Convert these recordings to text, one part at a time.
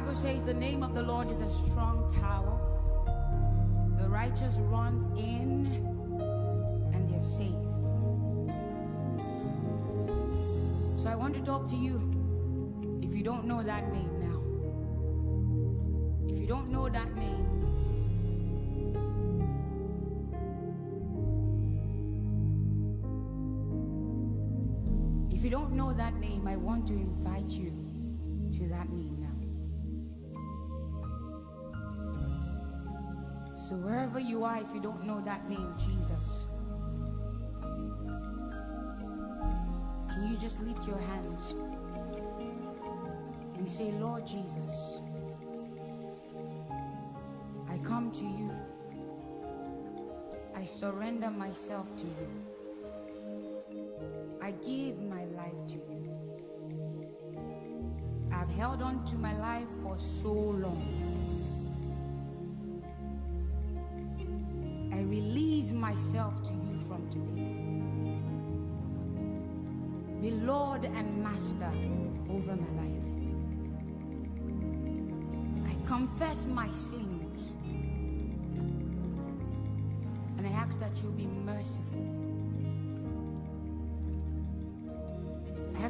Bible says the name of the Lord is a strong tower. The righteous runs in and they're safe. So I want to talk to you if you don't know that name now. If you don't know that name, if you don't know that name, I want to invite you to that name now. So wherever you are, if you don't know that name, Jesus, can you just lift your hands and say, Lord Jesus, I come to you. I surrender myself to you. I give my life to you. I've held on to my life for so long. I release myself to you from today. Be Lord and Master over my life. I confess my sins, and I ask that you be merciful.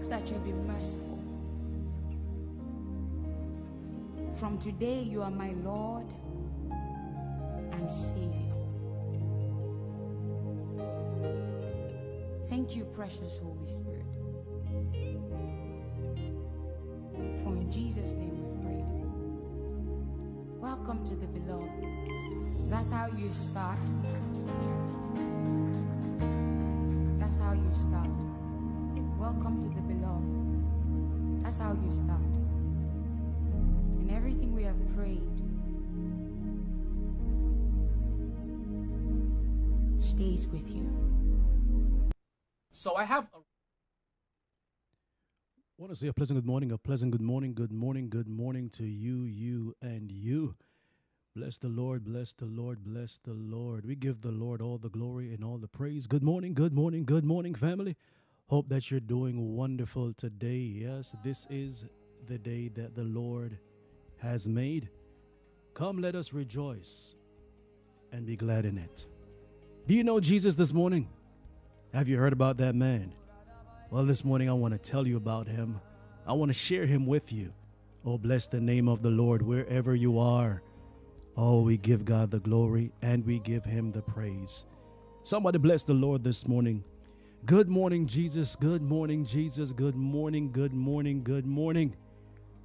That you be merciful. From today, you are my Lord and Savior. Thank you, precious Holy Spirit. For in Jesus' name we've prayed. Welcome to the beloved. That's how you start. That's how you start. Welcome to the beloved. That's how you start. In everything we have prayed stays with you. So I have a want to say a pleasant good morning, a pleasant good morning, good morning, good morning to you, you and you. Bless the Lord, bless the Lord, bless the Lord. We give the Lord all the glory and all the praise. Good morning, good morning, good morning, family. Hope that you're doing wonderful today. Yes, this is the day that the Lord has made. Come, let us rejoice and be glad in it. Do you know Jesus this morning? Have you heard about that man? Well, this morning I want to tell you about him. I want to share him with you. Oh, bless the name of the Lord wherever you are. Oh, we give God the glory and we give him the praise. Somebody bless the Lord this morning. Good morning, Jesus. Good morning, Jesus. Good morning, good morning, good morning.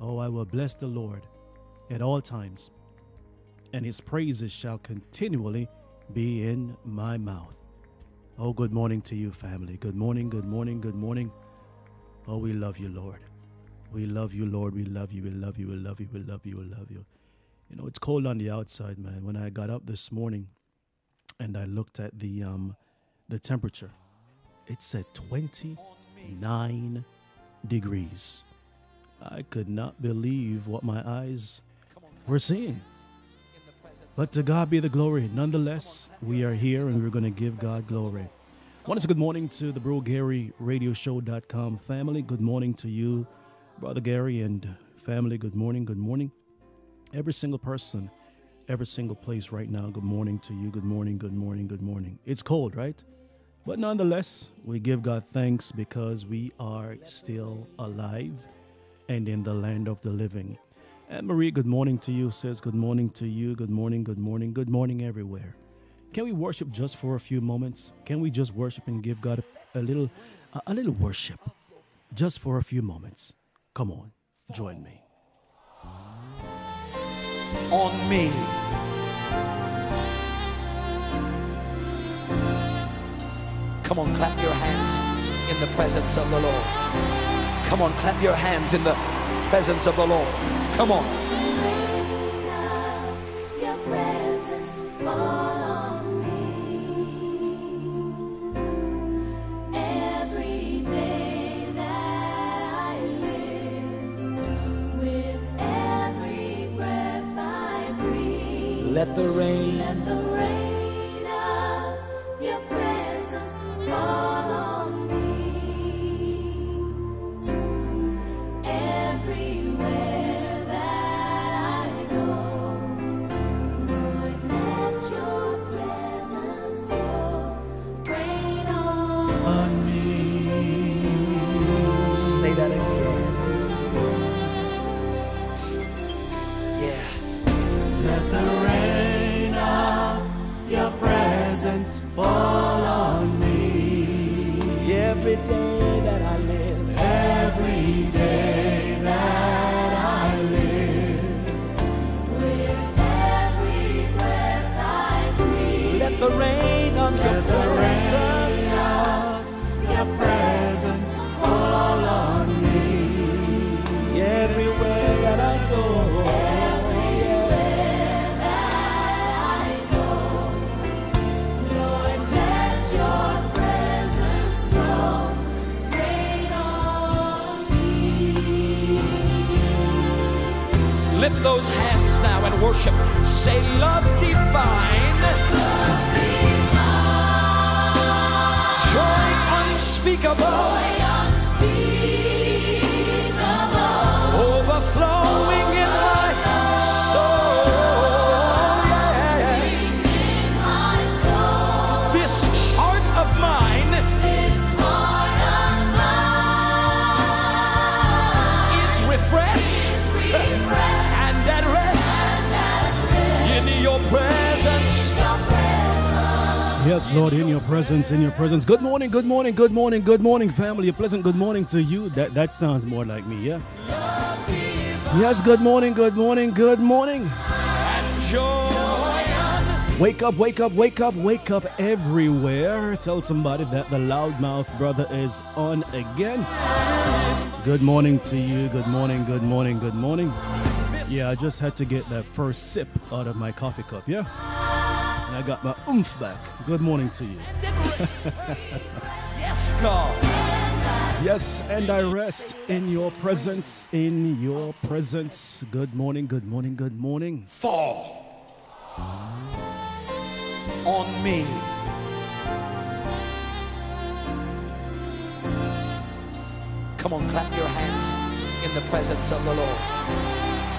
Oh, I will bless the Lord at all times, and his praises shall continually be in my mouth. Oh, good morning to you, family. Good morning, good morning, good morning. Oh, we love you, Lord. We love you, Lord. We love you. We love you. We love you. We love you. We love you. You know, it's cold on the outside, man. When I got up this morning and I looked at the temperature, it said 29 degrees. I could not believe what my eyes were seeing. But to God be the glory. Nonetheless, we are here and we're going to give God glory. Want to say good morning to the Bro Gary Radio Show.com family. Good morning to you, Brother Gary and family. Good morning. Good morning. Every single person, every single place right now. Good morning to you. Good morning. Good morning. Good morning. It's cold, right? But nonetheless, we give God thanks because we are still alive and in the land of the living. And Marie, good morning to you, says good morning to you. Good morning, good morning, good morning everywhere. Can we worship just for a few moments? Can we just worship and give God a little worship just for a few moments? Come on, join me. On me. Come on, clap your hands in the presence of the Lord. Come on, clap your hands in the presence of the Lord. Come on. Your presence fall on me. Every day that I live, with every breath I breathe. Let the rain. Let the rain. Everywhere that Lift those hands now and worship. Say, love divine, love divine. Joy unspeakable, joy unspeakable, overflowing in my soul, overflowing in my soul. This heart of mine, this heart of mine is refreshed, and at rest in your presence. Yes, Lord, in your presence, in your presence. Good morning, good morning, good morning, good morning, family. A pleasant good morning to you. That sounds more like me, yeah? Yes, good morning, good morning, good morning. Wake up, wake up, wake up, wake up everywhere. Tell somebody that the loudmouth brother is on again. Good morning to you. Good morning, good morning, good morning. Yeah, I just had to get that first sip out of my coffee cup, yeah? I got my oomph back. Good morning to you. Yes, God. Yes, and I rest in your presence, in your presence. Good morning, good morning, good morning. Fall on me. Come on, clap your hands in the presence of the Lord.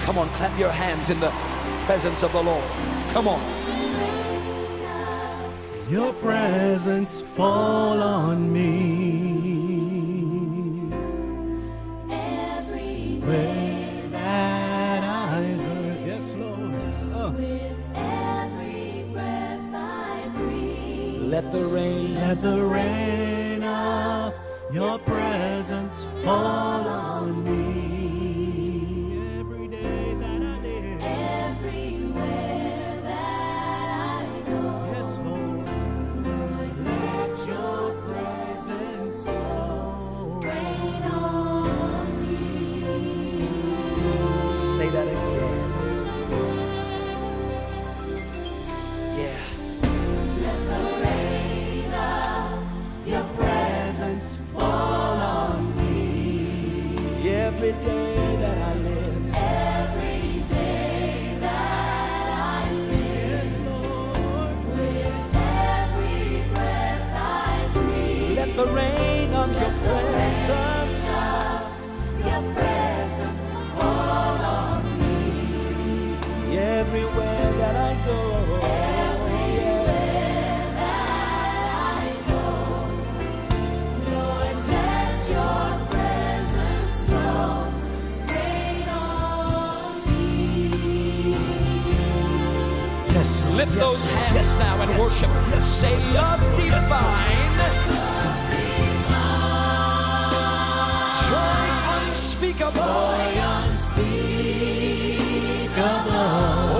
Come on, clap your hands in the presence of the Lord. Come on. Your presence fall on me every day that I heard. Yes, Lord. With every breath I breathe. Let the rain of your presence fall on me every day that I did. Everywhere that I go. Yes, Lord. Every day that I live, every day that I live, Lord, with every breath I breathe, let the rain of your presence, your presence fall on me. Everywhere that I go, everywhere that I go, Lord, let your lift those hands now and worship. Say, love divine, joy unspeakable,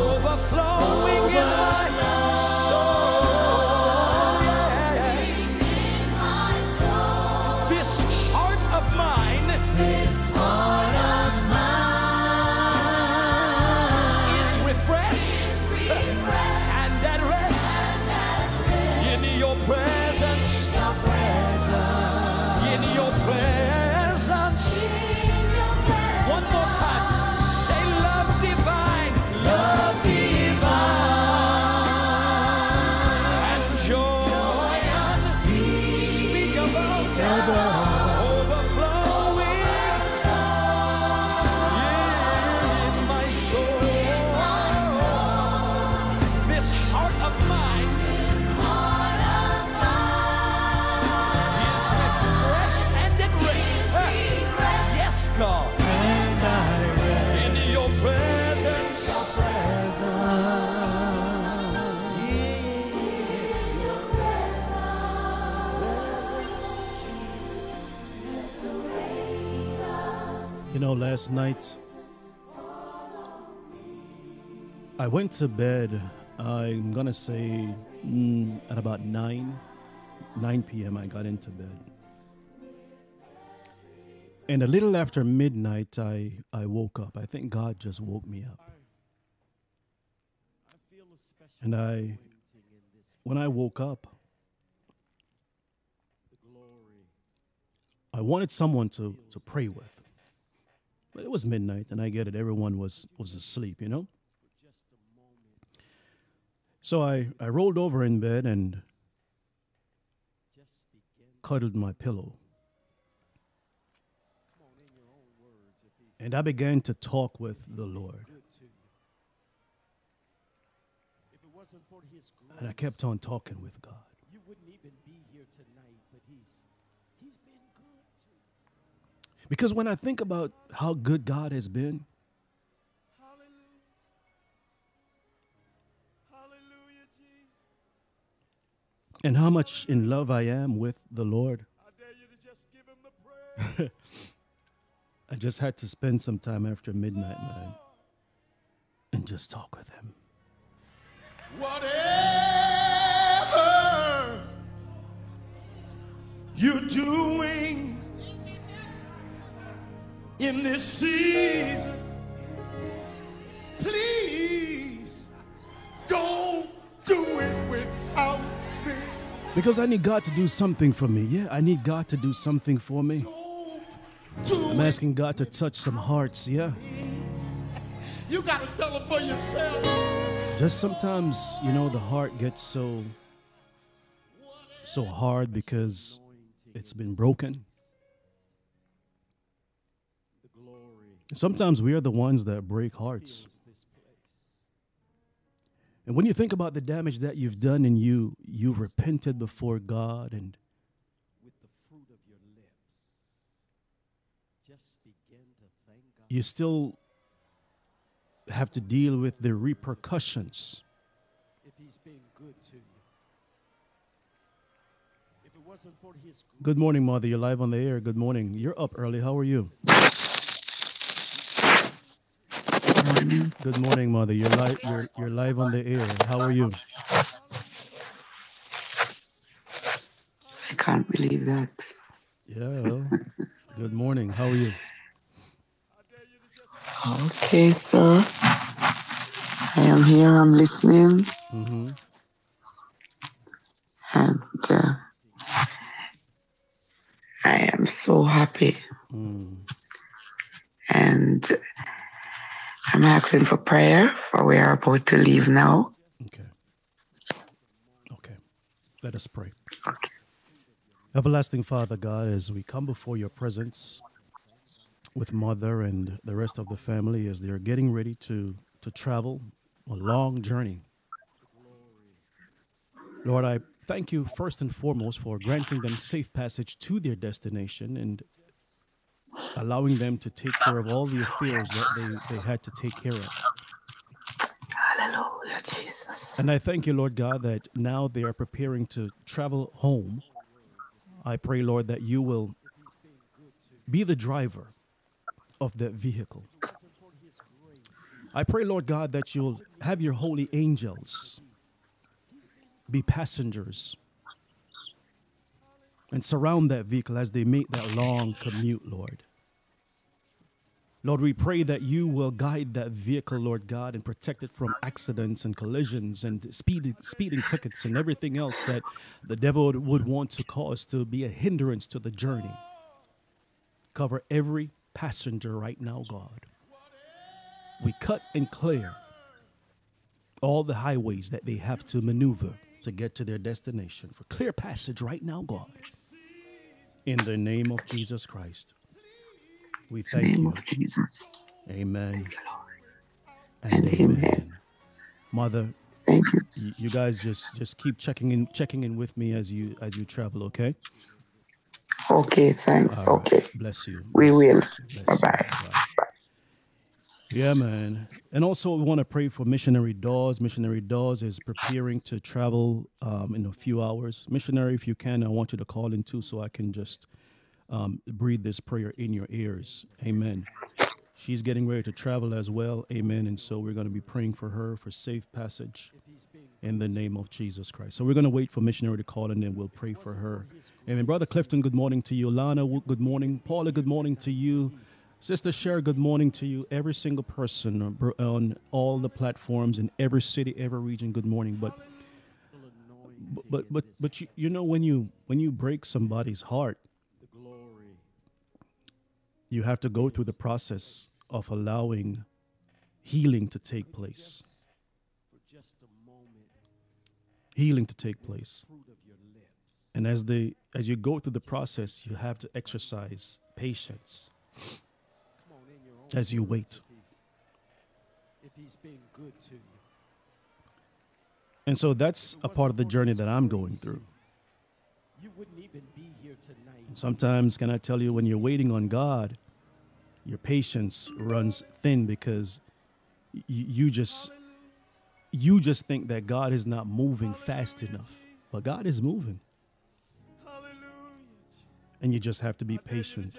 overflowing in my soul, in my soul. This heart of mine, this heart of mine is refreshed, presence, your presence, in your presence, in your presence. One more time, say, love divine, love divine, and joy unspeakable, overflowing in my soul, this heart of mine. You know, last night I went to bed, I'm gonna say at about 9 p.m. I got into bed, and a little after midnight I woke up. I think God just woke me up, and when I woke up, I wanted someone to pray with. But it was midnight, and I get it. Everyone was asleep, you know? So I rolled over in bed and cuddled my pillow. And I began to talk with the Lord. And I kept on talking with God. You wouldn't even be here tonight, but he's been good to you. Because when I think about how good God has been, hallelujah. Hallelujah, Jesus. And how much in love I am with the Lord, I dare you to just give him the praise. I just had to spend some time after midnight, man, and just talk with him. Whatever you're doing in this season, please don't do it without me. Because I need God to do something for me. Yeah, I need God to do something for me. I'm asking God to touch some hearts, yeah. You gotta tell them for yourself. Just sometimes, you know, the heart gets so hard because it's been broken. Sometimes we are the ones that break hearts. And when you think about the damage that you've done and you repented before God and you still have to deal with the repercussions. If he's been good to you. If it wasn't for his grace. Good morning, Mother. You're live on the air. Good morning. You're up early. How are you? Good morning. Good morning, Mother. You're live. You're live on the air. How are you? I can't believe that. Yeah. Well, good morning. How are you? Okay, sir. I am here. I'm listening. Mm-hmm. And I am so happy. Mm. And I'm asking for prayer, for we are about to leave now. Okay. Okay. Let us pray. Okay. Everlasting Father God, as we come before your presence, with Mother and the rest of the family as they're getting ready to travel a long journey. Lord, I thank you first and foremost for granting them safe passage to their destination and allowing them to take care of all the affairs that they had to take care of. Hallelujah, Jesus. And I thank you, Lord God, that now they are preparing to travel home. I pray, Lord, that you will be the driver of that vehicle. I pray, Lord God, that you'll have your holy angels be passengers and surround that vehicle as they make that long commute, Lord. Lord, we pray that you will guide that vehicle, Lord God, and protect it from accidents and collisions and speeding tickets and everything else that the devil would want to cause to be a hindrance to the journey. Cover every passenger right now, God. We cut and clear all the highways that they have to maneuver to get to their destination for clear passage right now, God. In the name of Jesus Christ, we thank you. In the name of Jesus. Amen. And amen. Mother, thank you. You guys just keep checking in with me as you travel, okay? Okay, thanks. Right. Okay. Bless you. We will. Bye-bye. Yeah, man. And also, we want to pray for Missionary Dawes. Missionary Dawes is preparing to travel in a few hours. Missionary, if you can, I want you to call in too so I can just breathe this prayer in your ears. Amen. She's getting ready to travel as well. Amen. And so we're going to be praying for her for safe passage in the name of Jesus Christ. So we're going to wait for missionary to call and then we'll pray for her. Amen. Brother Clifton, good morning to you. Lana, good morning. Paula, good morning to you. Sister Cher, good morning to you. Every single person on all the platforms in every city, every region, good morning. But you know when you break somebody's heart, you have to go through the process of allowing healing to take place. Healing to take place. And as you go through the process, you have to exercise patience as you wait. If he's been good to you. And so that's a part of the journey that I'm going through. You wouldn't even be here tonight. Sometimes, can I tell you, when you're waiting on God, your patience runs thin because you just think that God is not moving fast enough, but God is moving. Hallelujah. And you just have to be patient.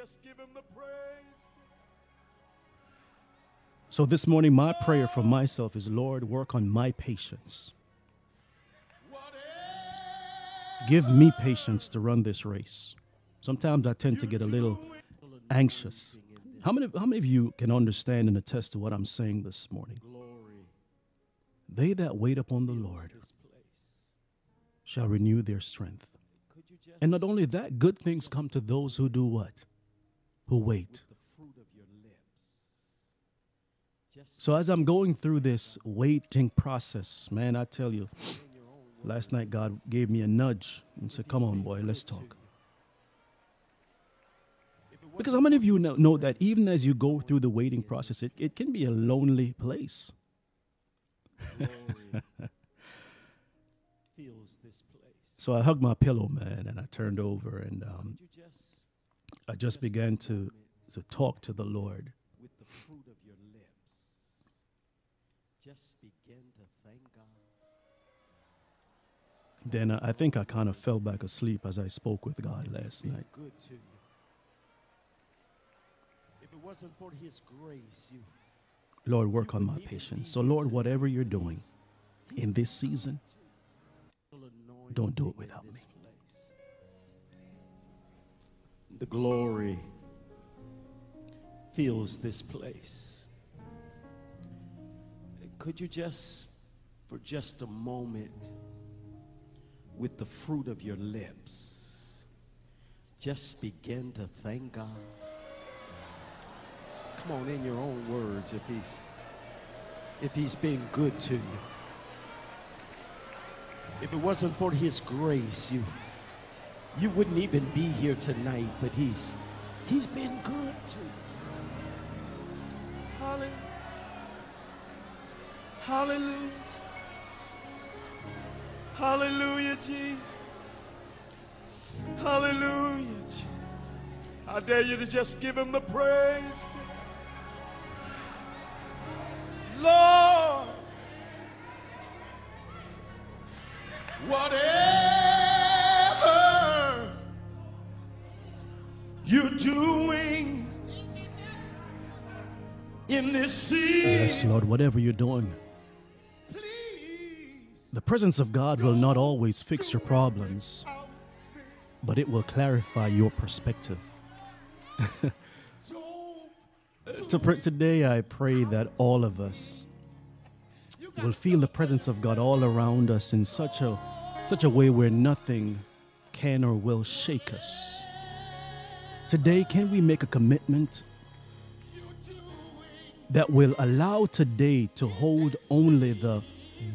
So this morning, my prayer for myself is, Lord, work on my patience. Give me patience to run this race. Sometimes I tend to get a little anxious. How many of you can understand and attest to what I'm saying this morning? They that wait upon the Lord shall renew their strength. And not only that, good things come to those who do what? Who wait. So as I'm going through this waiting process, man, I tell you, last night God gave me a nudge and said, come on, boy, let's talk. Because how many of you know that even as you go through the waiting process, it can be a lonely place. So I hugged my pillow, man, and I turned over and I just began to talk to the Lord. Just begin to thank God. Then I think I kind of fell back asleep as I spoke with God last night. Good to you. If it wasn't for His grace, Lord, work on my patience. So, Lord, whatever you're doing in this season, don't do it without me. The glory fills this place. Could you just, for just a moment, with the fruit of your lips, just begin to thank God. Come on, in your own words, if he's been good to you. If it wasn't for His grace, you wouldn't even be here tonight, but He's been good to you. Hallelujah. Hallelujah. Hallelujah, Jesus. Hallelujah, Jesus. I dare you to just give Him the praise. Lord, whatever you're doing in this season. Yes, Lord, whatever you're doing. The presence of God will not always fix your problems, but it will clarify your perspective. Today, I pray that all of us will feel the presence of God all around us in such a way where nothing can or will shake us. Today, can we make a commitment that will allow today to hold only the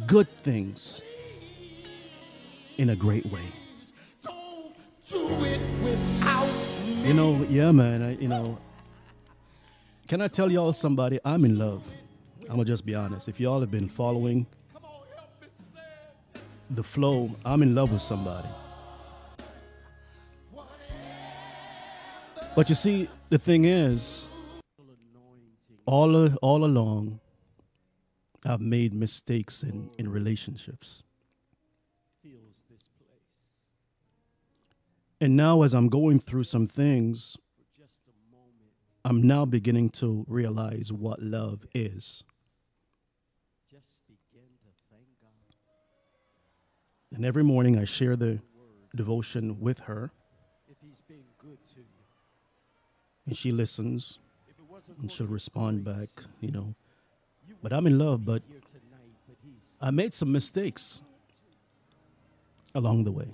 good things in a great way? Don't do it without me. You know, yeah, man, can I tell y'all somebody? I'm in love. I'm going to just be honest. If y'all have been following the flow, I'm in love with somebody. But you see, the thing is, all along, I've made mistakes in relationships. And now as I'm going through some things, I'm now beginning to realize what love is. And every morning I share the devotion with her. And she listens and she'll respond back, you know. But I'm in love, but I made some mistakes along the way.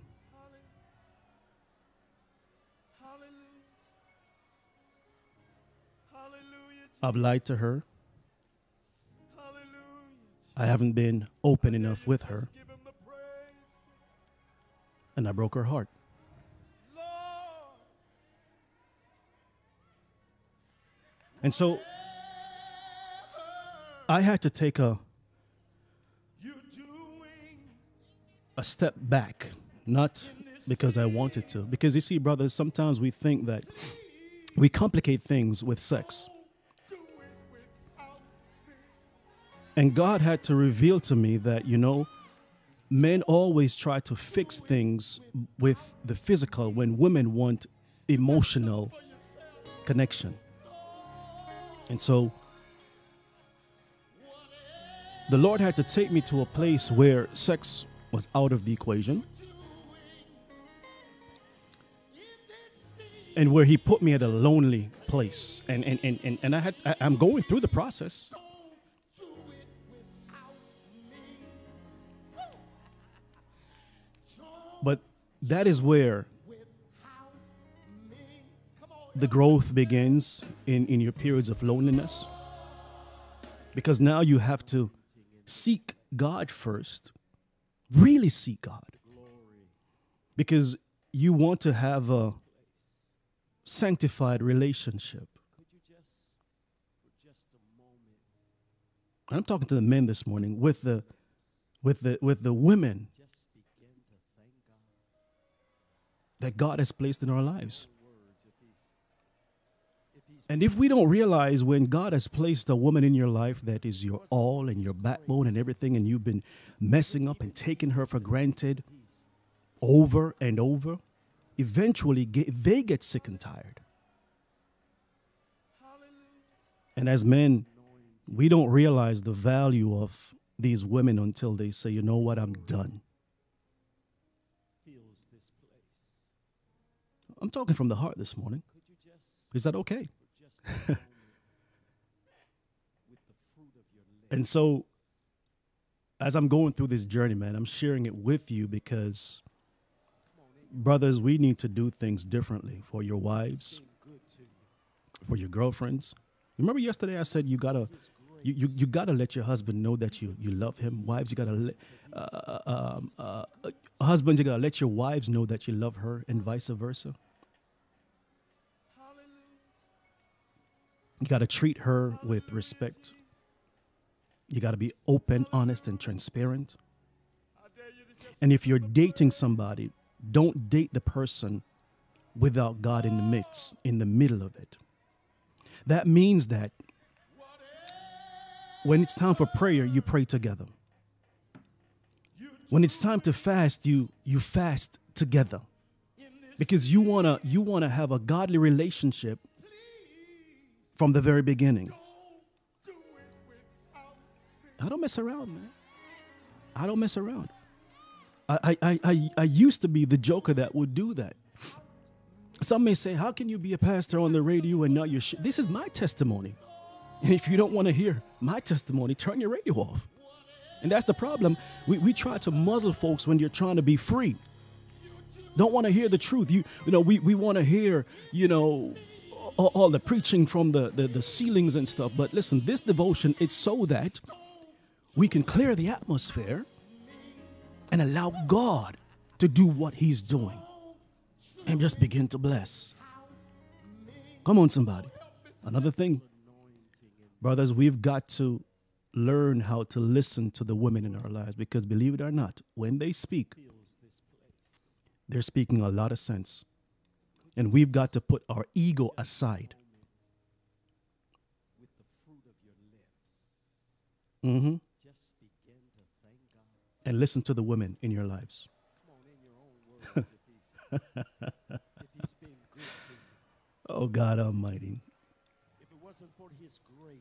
I've lied to her. I haven't been open enough with her. And I broke her heart. And so I had to take a step back, not because I wanted to. Because you see, brothers, sometimes we think that we complicate things with sex. And God had to reveal to me that, you know, men always try to fix things with the physical when women want emotional connection. And so the Lord had to take me to a place where sex was out of the equation, and where he put me at a lonely place. And I'm going through the process. But that is where the growth begins in your periods of loneliness. Because now you have to seek God first. Really seek God. Because you want to have a sanctified relationship. And I'm talking to the men this morning with the women that God has placed in our lives. And if we don't realize when God has placed a woman in your life that is your all and your backbone and everything, and you've been messing up and taking her for granted over and over, eventually they get sick and tired. And as men, we don't realize the value of these women until they say, you know what, I'm done. I'm talking from the heart this morning. Is that okay? And so, as I'm going through this journey, man, I'm sharing it with you because, brothers, we need to do things differently for your wives, for your girlfriends. Remember yesterday I said you gotta let your husband know that you love him. Wives, you gotta let husbands, you gotta let your wives know that you love her, and vice versa. You got to treat her with respect. You got to be open, honest, and transparent. And if you're dating somebody, don't date the person without God in the midst, in the middle of it. That means that when it's time for prayer, you pray together. When it's time to fast, you fast together. Because you wanna have a godly relationship from the very beginning. I don't mess around, man. I don't mess around. I used to be the joker that would do that. Some may say, how can you be a pastor on the radio and not your shit? This is my testimony. And if you don't want to hear my testimony, turn your radio off. And that's the problem. We try to muzzle folks when you're trying to be free. Don't want to hear the truth. We want to hear, all the preaching from the ceilings and stuff. But listen, this devotion, it's so that we can clear the atmosphere and allow God to do what he's doing and just begin to bless. Come on, somebody. Another thing, brothers, we've got to learn how to listen to the women in our lives, because believe it or not, when they speak, they're speaking a lot of sense. And we've got to put our ego aside. Mm-hmm. And listen to the women in your lives. Oh, God Almighty. If it wasn't for his grace,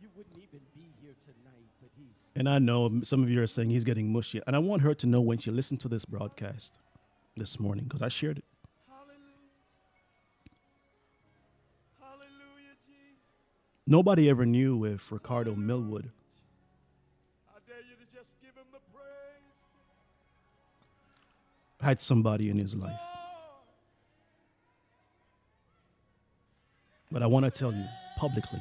you wouldn't even be here tonight. But and I know some of you are saying he's getting mushy. And I want her to know when she listened to this broadcast this morning, because I shared it. Nobody ever knew if Ricardo Millwood had somebody in his life. But I want to tell you, publicly.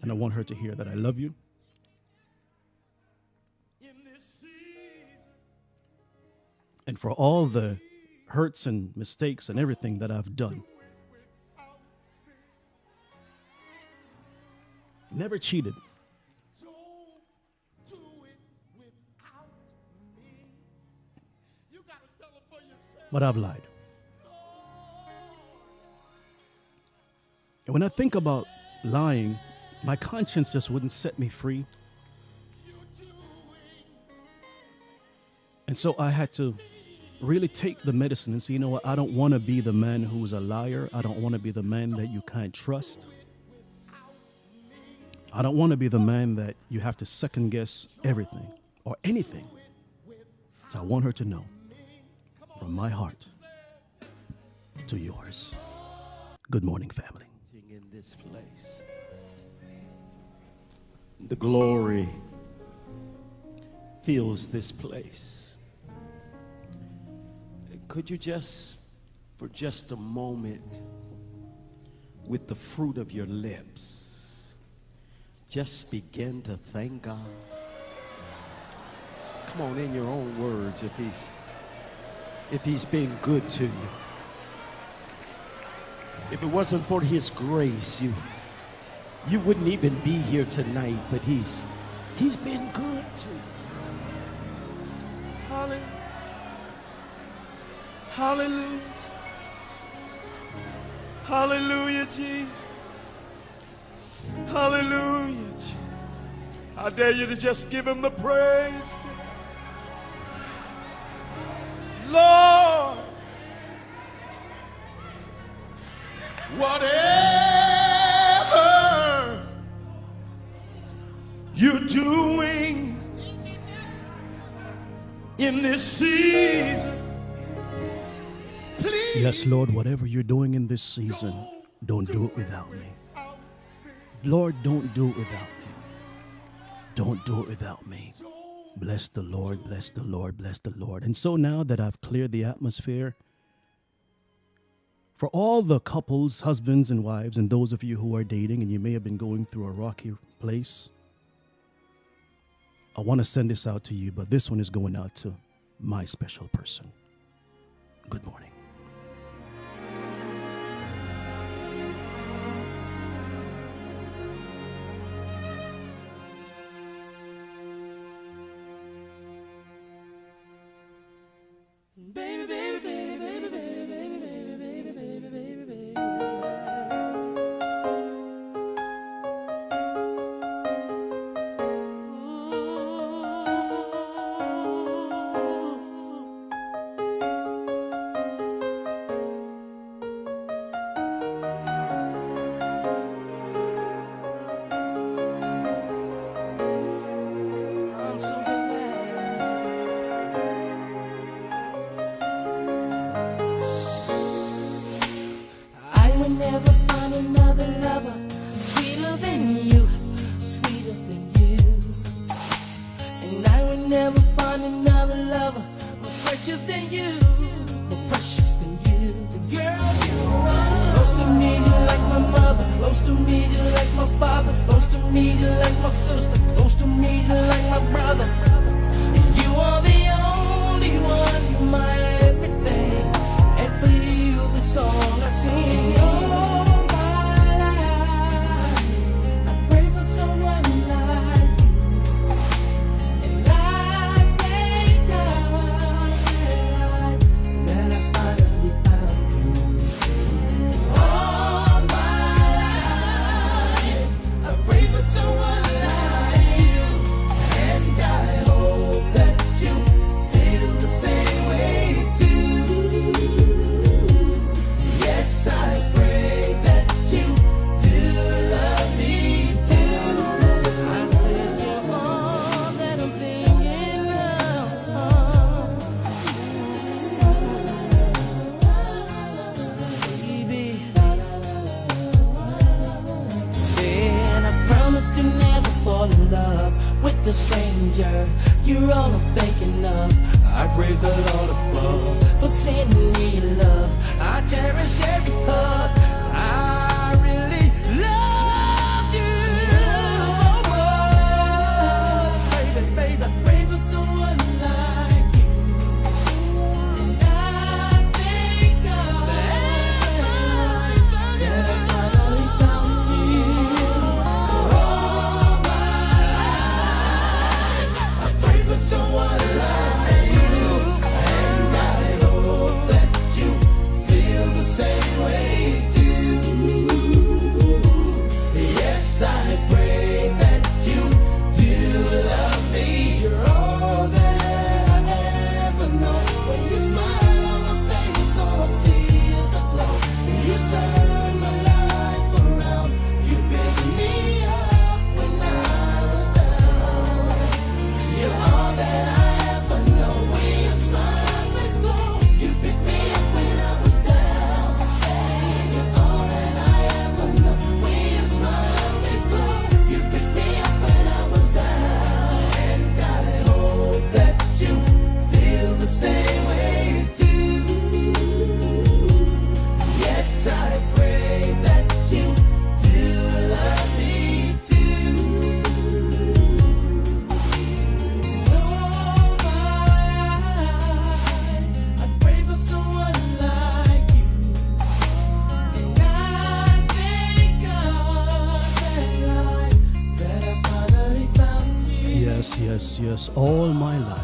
And I want her to hear that I love you. And for all the hurts and mistakes and everything that I've done. Never cheated. But I've lied. And when I think about lying, my conscience just wouldn't set me free. And so I had to really take the medicine and say, you know what, I don't want to be the man who's a liar. I don't want to be the man that you can't trust. I don't want to be the man that you have to second guess everything or anything. So I want her to know. From my heart to yours. Good morning, family. In this place, the glory fills this place. Could you just, for just a moment, with the fruit of your lips, just begin to thank God? Come on, in your own words, if he's been good to you. If it wasn't for his grace, you wouldn't even be here tonight, but he's been good to you. Hallelujah. Hallelujah. Hallelujah, Jesus. Hallelujah, Jesus. I dare you to just give him the praise today. Lord, whatever you're doing in this season, please. Yes, Lord, whatever you're doing in this season, don't do it without me. Lord, don't do it without me. Don't do it without me. Bless the Lord, bless the Lord, bless the Lord. And so now that I've cleared the atmosphere, for all the couples, husbands and wives, and those of you who are dating and you may have been going through a rocky place, I want to send this out to you, but this one is going out to my special person. Good morning. You're all I'm thinking of. I praise the Lord above for sending me love. I cherish every hug. I really love you so much. Baby, baby, I pray for someone like you. And I think of that I finally found you. All my life, I pray for someone like you. Same way too. Yes, I pray that you do love me. You're all that I ever know. When you smile on my face, all I see is a glow. You turn my life around. You pick me up when I was down. You're all that I ever know. When you smile on my face, glow. You pick me up when I was down. Same way you do. Yes, I pray that you do love me too. All my life, I pray for someone like you. And I think of that life that I finally found you. Yes, yes, yes, all my life.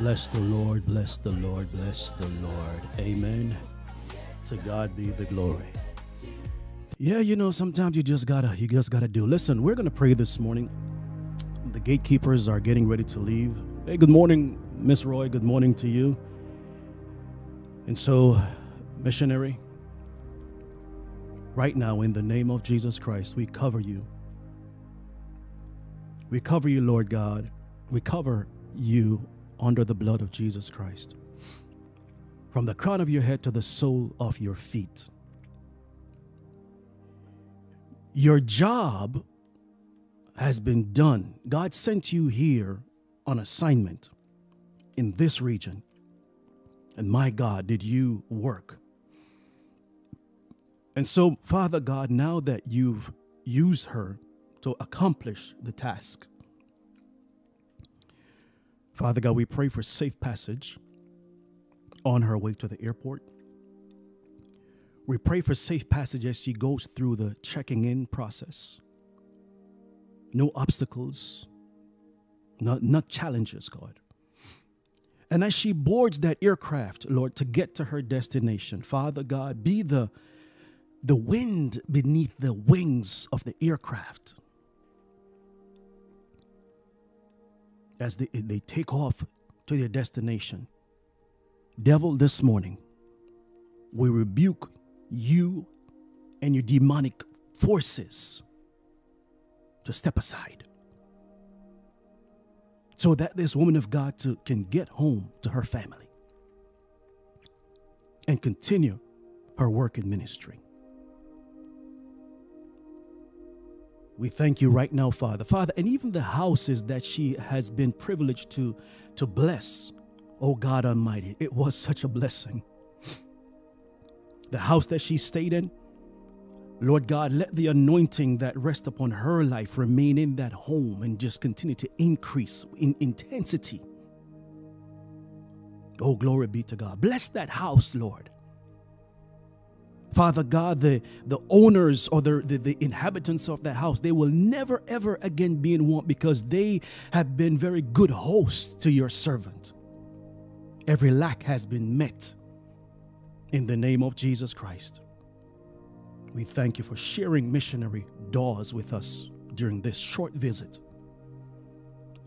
Bless the Lord, bless the Lord, bless the Lord. Amen. To God be the glory. Yeah, you know, sometimes you just gotta do. Listen, we're gonna pray this morning. The gatekeepers are getting ready to leave. Hey, good morning, Miss Roy. Good morning to you. And so, missionary, right now in the name of Jesus Christ, we cover you. We cover you, Lord God. We cover you under the blood of Jesus Christ, from the crown of your head to the sole of your feet. Your job has been done. God sent you here on assignment in this region. And my God, did you work? And so, Father God, now that you've used her to accomplish the task, Father God, we pray for safe passage on her way to the airport. We pray for safe passage as she goes through the checking in process. No obstacles, not challenges, God. And as she boards that aircraft, Lord, to get to her destination, Father God, be the wind beneath the wings of the aircraft. As they take off to their destination. Devil, this morning, we rebuke you and your demonic forces to step aside so that this woman of God can get home to her family and continue her work in ministry. We thank you right now, Father. Father, and even the houses that she has been privileged to bless, oh God Almighty, it was such a blessing. The house that she stayed in, Lord God, let the anointing that rests upon her life remain in that home and just continue to increase in intensity. Oh, glory be to God. Bless that house, Lord. Father God, the owners or the inhabitants of that house, they will never, ever again be in want because they have been very good hosts to your servant. Every lack has been met in the name of Jesus Christ. We thank you for sharing missionary doors with us during this short visit.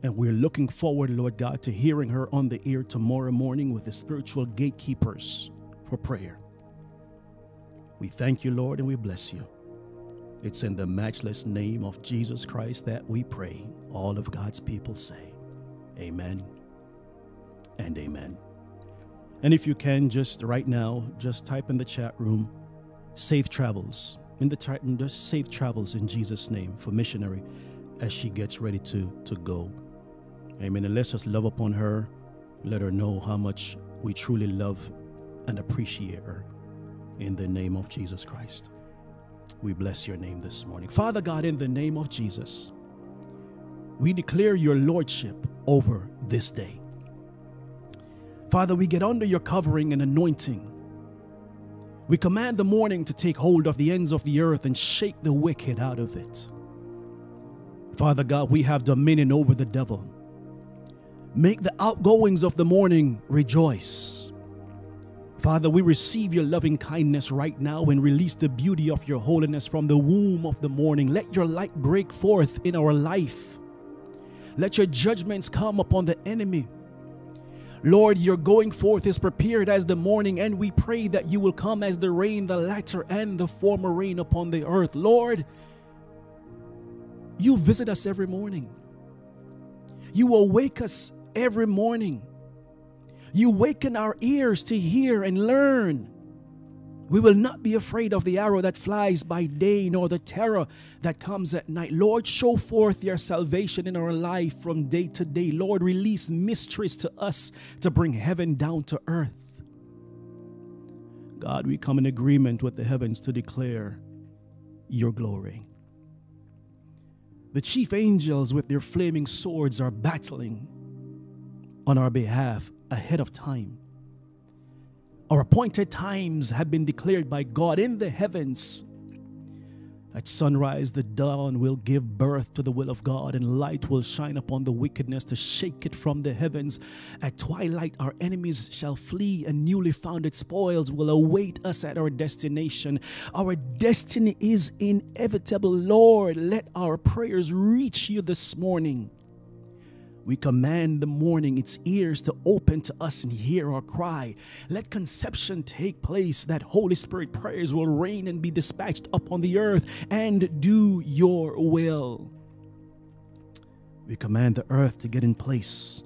And we're looking forward, Lord God, to hearing her on the air tomorrow morning with the spiritual gatekeepers for prayer. We thank you, Lord, and we bless you. It's in the matchless name of Jesus Christ that we pray. All of God's people say, amen and amen. And if you can, just right now, just type in the chat room, safe travels. In the chat room, just safe travels in Jesus' name for missionary as she gets ready to go. Amen. And let's just love upon her Let her know how much we truly love and appreciate her. In the name of Jesus Christ, we bless your name this morning. Father God, in the name of Jesus, we declare your lordship over this day. Father, we get under your covering and anointing. We command the morning to take hold of the ends of the earth and shake the wicked out of it. Father God, we have dominion over the devil. Make the outgoings of the morning rejoice. Father, we receive your loving kindness right now and release the beauty of your holiness from the womb of the morning. Let your light break forth in our life. Let your judgments come upon the enemy. Lord, your going forth is prepared as the morning, and we pray that you will come as the rain, the latter and the former rain upon the earth. Lord, you visit us every morning. You awake us every morning. You waken our ears to hear and learn. We will not be afraid of the arrow that flies by day, nor the terror that comes at night. Lord, show forth your salvation in our life from day to day. Lord, release mysteries to us to bring heaven down to earth. God, we come in agreement with the heavens to declare your glory. The chief angels with their flaming swords are battling on our behalf ahead of time. Our appointed times have been declared by God in the heavens. At sunrise, the dawn will give birth to the will of God, and light will shine upon the wickedness to shake it from the heavens. At twilight, our enemies shall flee, and newly founded spoils will await us at our destination. Our destiny is inevitable. Lord, let our prayers reach you this morning. We command the morning, its ears to open to us and hear our cry. Let conception take place, that Holy Spirit prayers will reign and be dispatched upon the earth and do your will. We command the earth to get in place,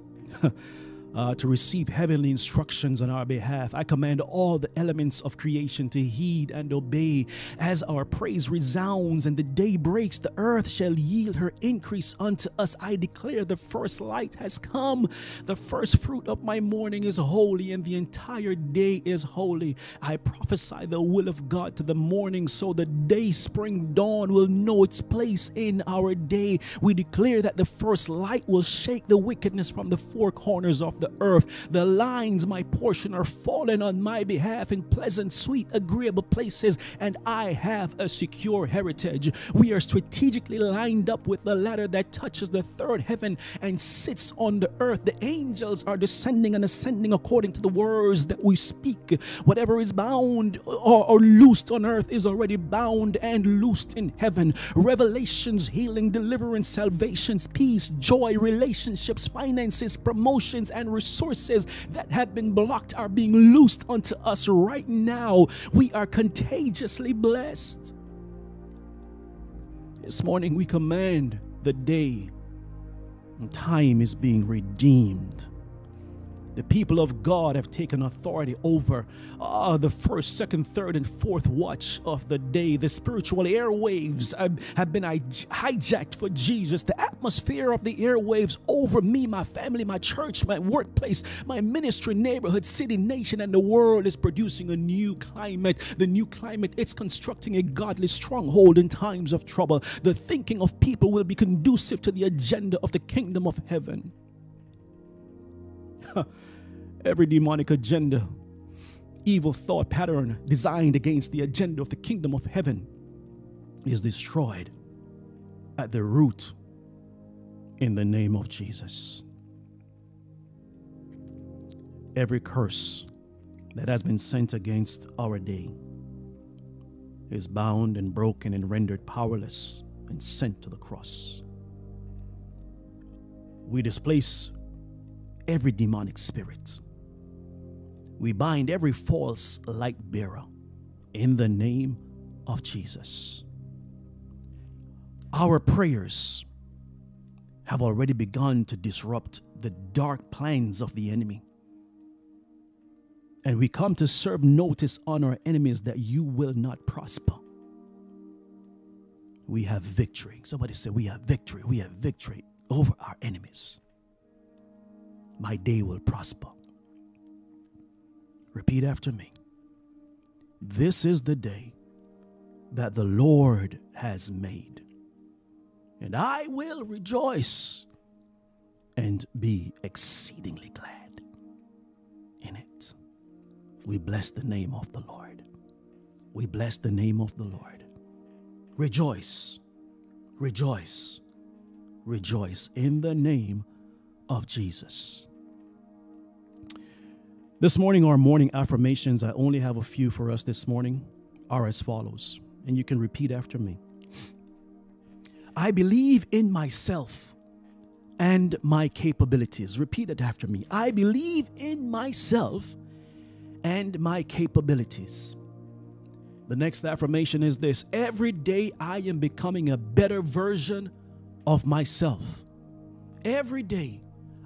to receive heavenly instructions on our behalf. I command all the elements of creation to heed and obey. As our praise resounds and the day breaks, the earth shall yield her increase unto us. I declare the first light has come. The first fruit of my morning is holy, and the entire day is holy. I prophesy the will of God to the morning, so the day spring dawn will know its place in our day. We declare that the first light will shake the wickedness from the four corners of the earth. The lines, my portion, are fallen on my behalf in pleasant, sweet, agreeable places, and I have a secure heritage. We are strategically lined up with the ladder that touches the third heaven and sits on the earth. The angels are descending and ascending according to the words that we speak. Whatever is bound or loosed on earth is already bound and loosed in heaven. Revelations, healing, deliverance, salvations, peace, joy, relationships, finances, promotions, and resources that have been blocked are being loosed unto us right now. We are contagiously blessed. This morning we command the day, and time is being redeemed. The people of God have taken authority over the first, second, third, and fourth watch of the day. The spiritual airwaves have been hijacked for Jesus. The atmosphere of the airwaves over me, my family, my church, my workplace, my ministry, neighborhood, city, nation, and the world is producing a new climate. The new climate, it's constructing a godly stronghold in times of trouble. The thinking of people will be conducive to the agenda of the kingdom of heaven. Every demonic agenda, evil thought pattern designed against the agenda of the kingdom of heaven is destroyed at the root in the name of Jesus. Every curse that has been sent against our day is bound and broken and rendered powerless and sent to the cross. We displace every demonic spirit. We bind every false light bearer in the name of Jesus. Our prayers have already begun to disrupt the dark plans of the enemy. And we come to serve notice on our enemies that you will not prosper. We have victory. Somebody say, we have victory. We have victory over our enemies. my day will prosper. Repeat after me. This is the day that the Lord has made, and I will rejoice and be exceedingly glad in it. We bless the name of the Lord. We bless the name of the Lord. Rejoice, rejoice, rejoice in the name of Jesus. This morning, our morning affirmations, I only have a few for us this morning, are as follows, and you can repeat after me. I believe in myself and my capabilities. Repeat it after me. I believe in myself and my capabilities. The next affirmation is this. Every day I am becoming a better version of myself. Every day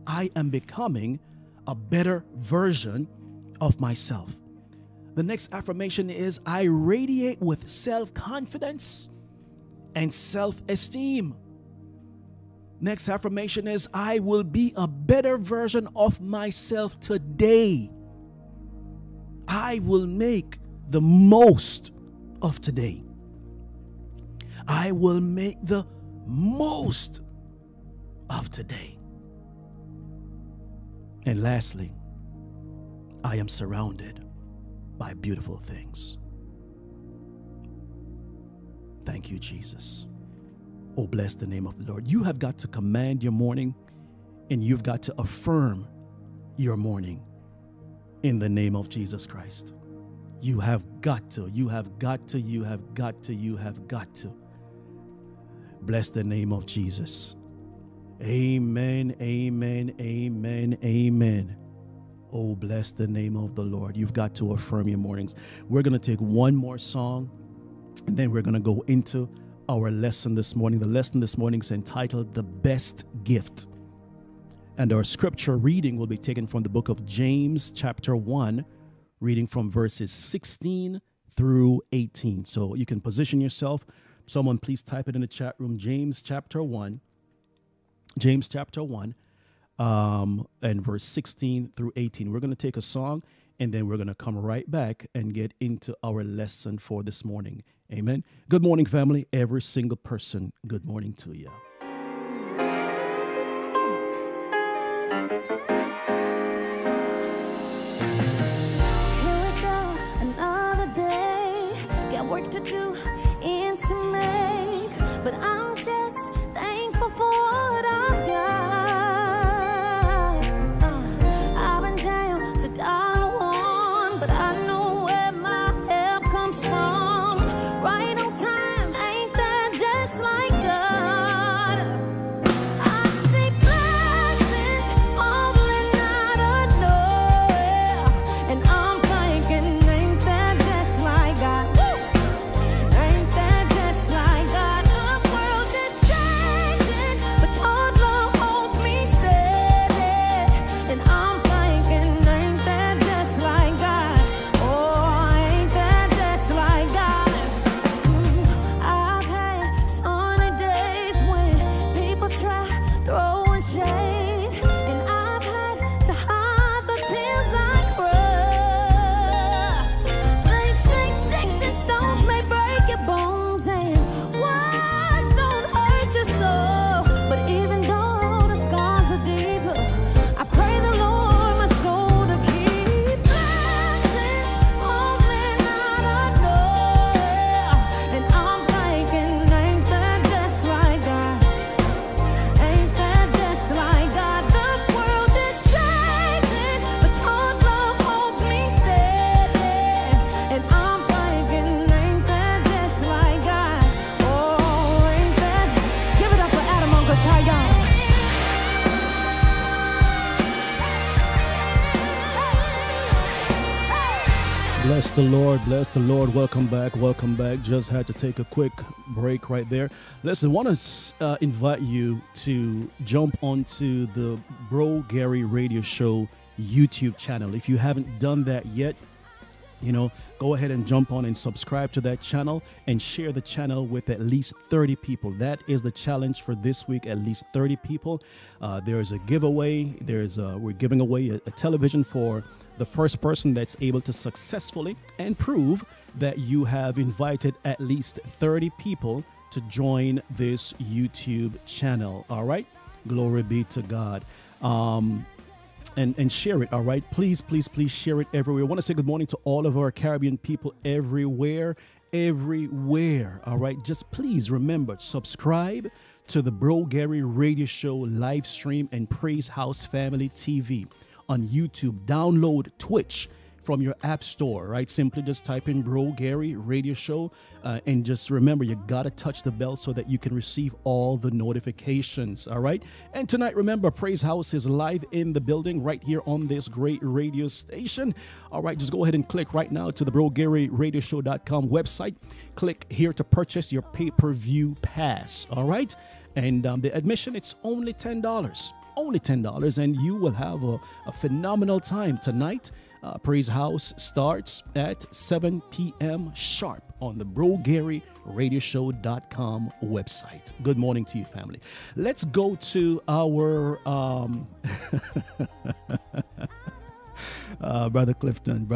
I am becoming a better version of myself. The next affirmation is I radiate with self-confidence and self-esteem. Next affirmation is I will be a better version of myself today. I will make the most of today. I will make the most of today. And lastly, I am surrounded by beautiful things. Thank you, Jesus. Oh, bless the name of the Lord. You have got to command your morning, and you've got to affirm your morning in the name of Jesus Christ. You have got to, you have got to, you have got to, you have got to. Bless the name of Jesus. Amen, amen, amen, amen. Oh, bless the name of the Lord. You've got to affirm your mornings. We're going to take one more song, and then we're going to go into our lesson this morning. The lesson this morning is entitled The Best Gift. And our scripture reading will be taken from the book of James, chapter 1, reading from verses 16 through 18. So you can position yourself. Someone please type it in the chat room. James chapter 1. James chapter 1 and verse 16 through 18. We're going to take a song, and then we're going to come right back and get into our lesson for this morning. Amen. Good morning, family. Every single person, good morning to you. Work to do, ends to make, but I'm just thankful for what I've got. I've been down to $1, but I know where my help comes from. Right on time, ain't that just like God? I see blessings falling out of nowhere, and I'm thinking, ain't that just like God? Bless the Lord, bless the Lord. Welcome back, welcome back. Just had to take a quick break right there. Listen, I want to invite you to jump onto the Bro Gary Radio Show YouTube channel. If you haven't done that yet, you know, go ahead and jump on and subscribe to that channel and share the channel with at least 30 people. That is the challenge for this week, at least 30 people. There is a giveaway. We're giving away a television for the first person that's able to successfully and prove that you have invited at least 30 people to join this YouTube channel. All right. Glory be to God. And share it, all right? Please, please, please share it everywhere. I want to say good morning to all of our Caribbean people everywhere, everywhere, all right? Just please remember, subscribe to the Bro Gary Radio Show live stream and Praise House Family TV on YouTube. Download Twitch from your app store, right? Simply just type in Bro Gary Radio Show, and just remember, you gotta touch the bell so that you can receive all the notifications, all right? And tonight, remember, Praise House is live in the building right here on this great radio station. All right, just go ahead and click right now to the BroGaryRadioShow.com website. Click here to purchase your pay-per-view pass, all right? And the admission, it's only $10, only $10, and you will have a phenomenal time tonight. Praise House starts at 7 p.m. sharp on the BroGaryRadioShow.com website. Good morning to you, family. Let's go to our Brother Clifton.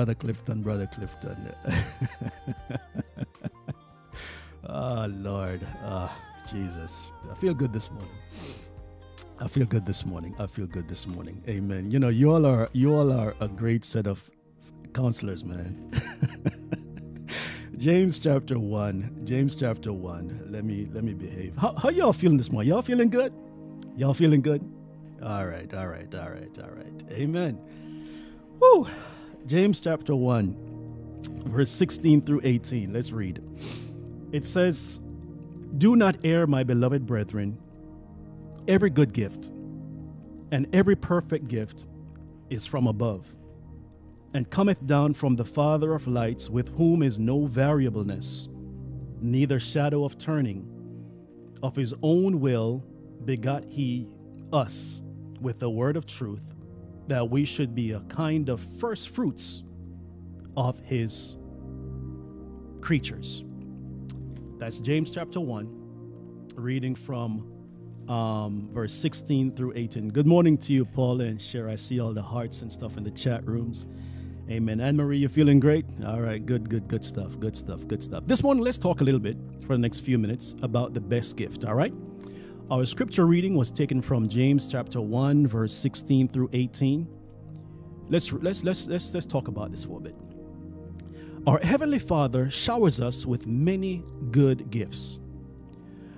Oh, Lord. Jesus. I feel good this morning. I feel good this morning. Amen. You know, you all are a great set of counselors, man. James chapter 1. Let me behave. How y'all feeling this morning? Y'all feeling good? Y'all feeling good? All right. Amen. Woo. James chapter 1, verse 16 through 18. Let's read. It says, "Do not err, my beloved brethren. Every good gift and every perfect gift is from above, and cometh down from the Father of lights, with whom is no variableness, neither shadow of turning. Of his own will begot he us with the word of truth, that we should be a kind of first fruits of his creatures." That's James chapter 1, reading from verse 16 through 18. Good morning to you, Paula and Cher. I see all the hearts and stuff in the chat rooms. Amen. Anne-Marie, you feeling great? All right, good stuff. This morning, let's talk a little bit for the next few minutes about the best gift, all right? Our scripture reading was taken from James chapter 1, verse 16 through 18. Let's talk about this for a bit. Our Heavenly Father showers us with many good gifts,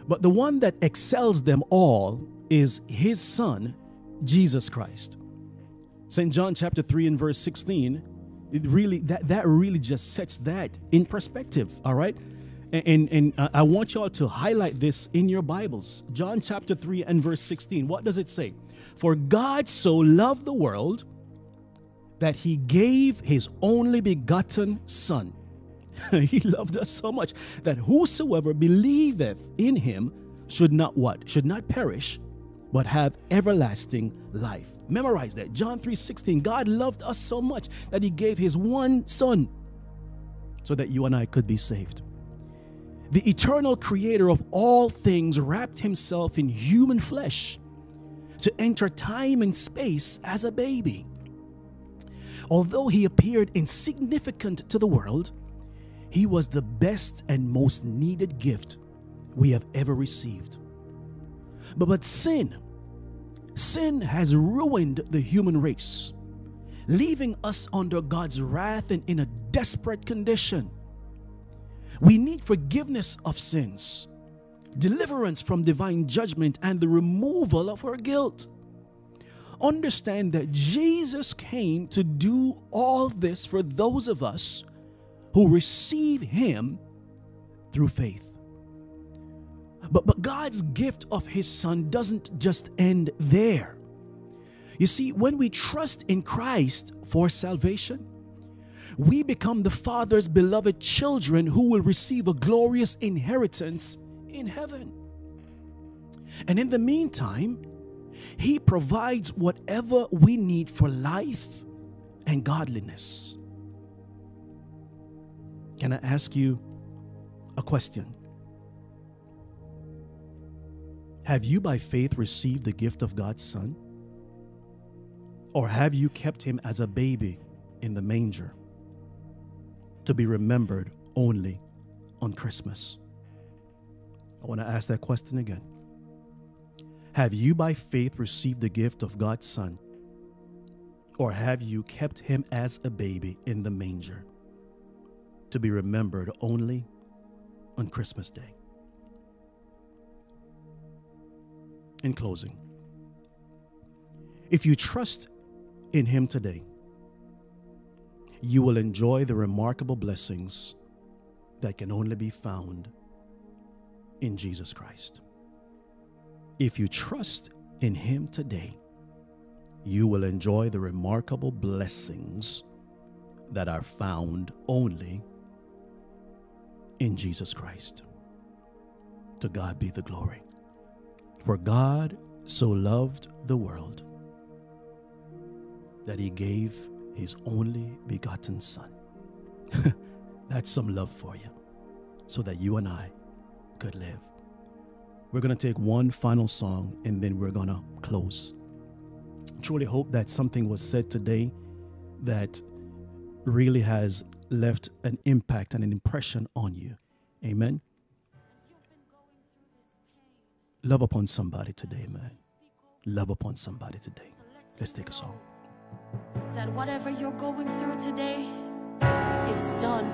but the one that excels them all is his Son, Jesus Christ. St. John chapter 3 and verse 16, it really, that really just sets that in perspective, all right? And I want y'all to highlight this in your Bibles. John chapter 3 and verse 16, what does it say? "For God so loved the world that he gave his only begotten Son." He loved us so much that whosoever believeth in him should not what? Should not perish, but have everlasting life. Memorize that. John 3:16. God loved us so much that he gave his one Son so that you and I could be saved. The eternal creator of all things wrapped himself in human flesh to enter time and space as a baby. Although he appeared insignificant to the world, he was the best and most needed gift we have ever received. But sin has ruined the human race, leaving us under God's wrath and in a desperate condition. We need forgiveness of sins, deliverance from divine judgment, and the removal of our guilt. Understand that Jesus came to do all this for those of us who receive him through faith. But God's gift of his Son doesn't just end there. You see, when we trust in Christ for salvation, we become the Father's beloved children who will receive a glorious inheritance in heaven. And in the meantime, he provides whatever we need for life and godliness. Can I ask you a question? Have you by faith received the gift of God's Son? Or have you kept him as a baby in the manger to be remembered only on Christmas? I want to ask that question again. Have you by faith received the gift of God's Son? Or have you kept him as a baby in the manger to be remembered only on Christmas Day? In closing, if you trust in him today, you will enjoy the remarkable blessings that can only be found in Jesus Christ. If you trust in him today, you will enjoy the remarkable blessings that are found only in Jesus Christ. To God be the glory. For God so loved the world that he gave his only begotten Son. That's some love for you, so that you and I could live. We're going to take one final song and then we're going to close. Truly hope that something was said today that really has left an impact and an impression on you. Amen. Love upon somebody today, man. Love upon somebody today. Let's take a song. That whatever you're going through today is done.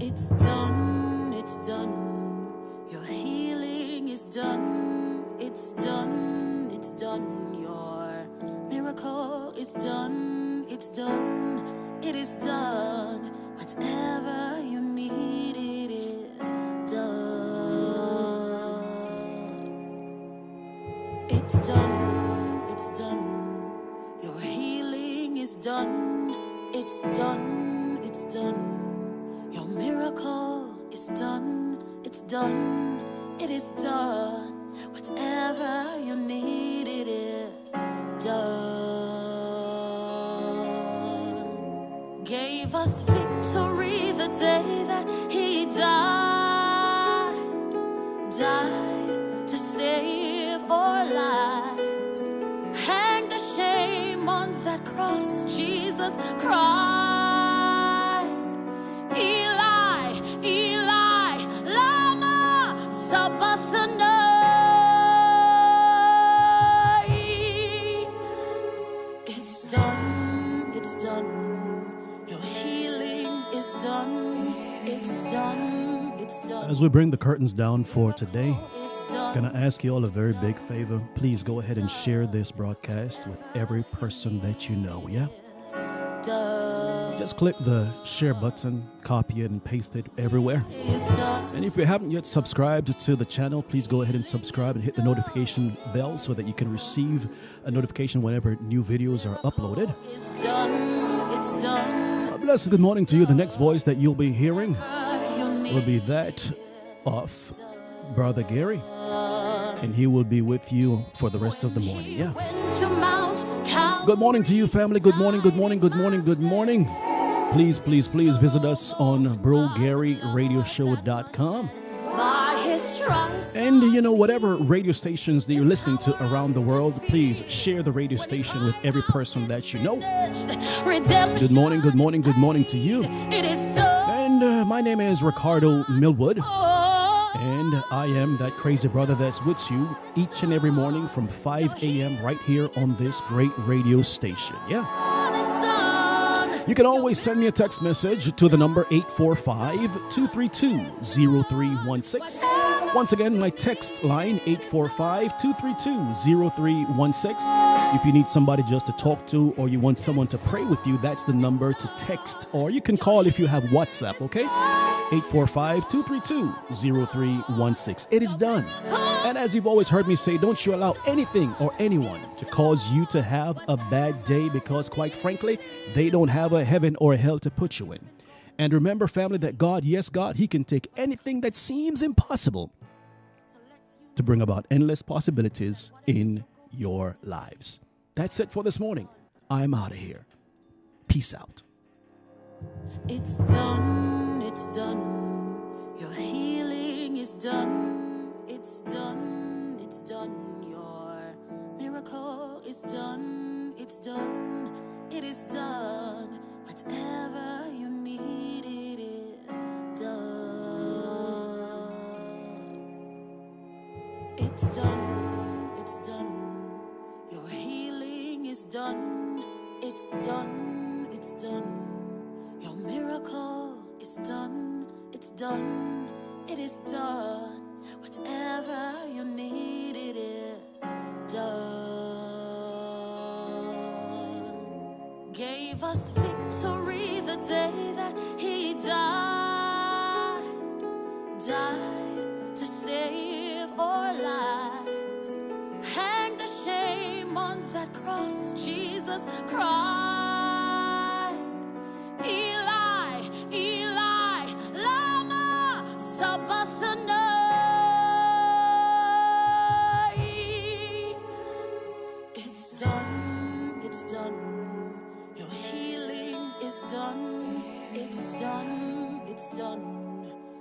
It's done. It's done. Your healing is done. It's done, it's done, your miracle is done, it's done, it is done, whatever you need, it is done. It's done, it's done, your healing is done, it's done, it's done, your miracle is done, it's done, it is done. Whatever you need, it is done. Gave us victory the day that he died, died to save our lives. Hang the shame on that cross, Jesus cried, Eli, Eli, lama sabachthani. As we bring the curtains down for today, can I ask you all a very big favor? Please go ahead and share this broadcast with every person that you know, yeah? Just click the share button, copy it, and paste it everywhere. And if you haven't yet subscribed to the channel, please go ahead and subscribe and hit the notification bell so that you can receive a notification whenever new videos are uploaded. A blessed good morning to you. The next voice that you'll be hearing will be that of Brother Gary, and he will be with you for the rest of the morning. Yeah. Good morning to you, family. Good morning, good morning, good morning, good morning. Please, please, please visit us on BroGaryRadioShow.com. And, you know, whatever radio stations that you're listening to around the world, please share the radio station with every person that you know. Good morning, good morning, good morning to you. And my name is Ricardo Millwood, and I am that crazy brother that's with you each and every morning from 5 a.m. right here on this great radio station. Yeah. You can always send me a text message to the number 845-232-0316. Once again, my text line, 845-232-0316. If you need somebody just to talk to or you want someone to pray with you, that's the number to text. Or you can call if you have WhatsApp, okay? 845-232-0316. It is done. And as you've always heard me say, don't you allow anything or anyone to cause you to have a bad day, because quite frankly, they don't have a heaven or a hell to put you in. And remember, family, that God, yes, God, he can take anything that seems impossible to bring about endless possibilities in your lives. That's it for this morning. I'm out of here. Peace out. It's done, your healing is done. It's done, it's done, your miracle is done. It's done, it is done, whatever you need, it is done. It's done, it's done, your healing is done. It's done, it's done, your miracle is done. It's done, it is done, whatever you need, it is done. Gave us victory the day that he died to save our lives. Hang the shame on that cross, Jesus Christ. It's done, it's done,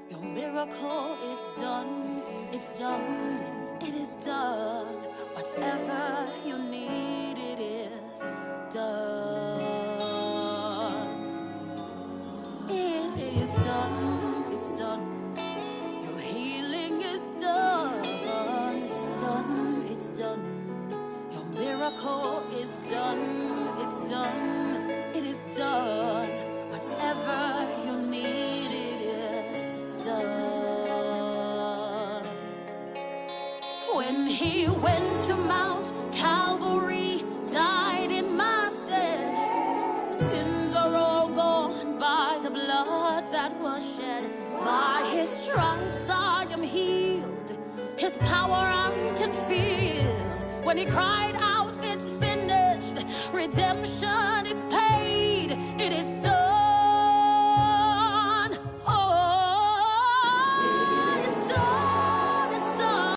your miracle is done. It's done, it is done, whatever you need, it is done. It is done, it's done, your healing is done. It's done, it's done, your miracle is done. It's done, it is done, whatever you need, it is done. When he went to Mount Calvary, died in my stead, sins are all gone by the blood that was shed. By his stripes I am healed, his power I can feel. When he cried out, it's finished, redemption is paid, it is done.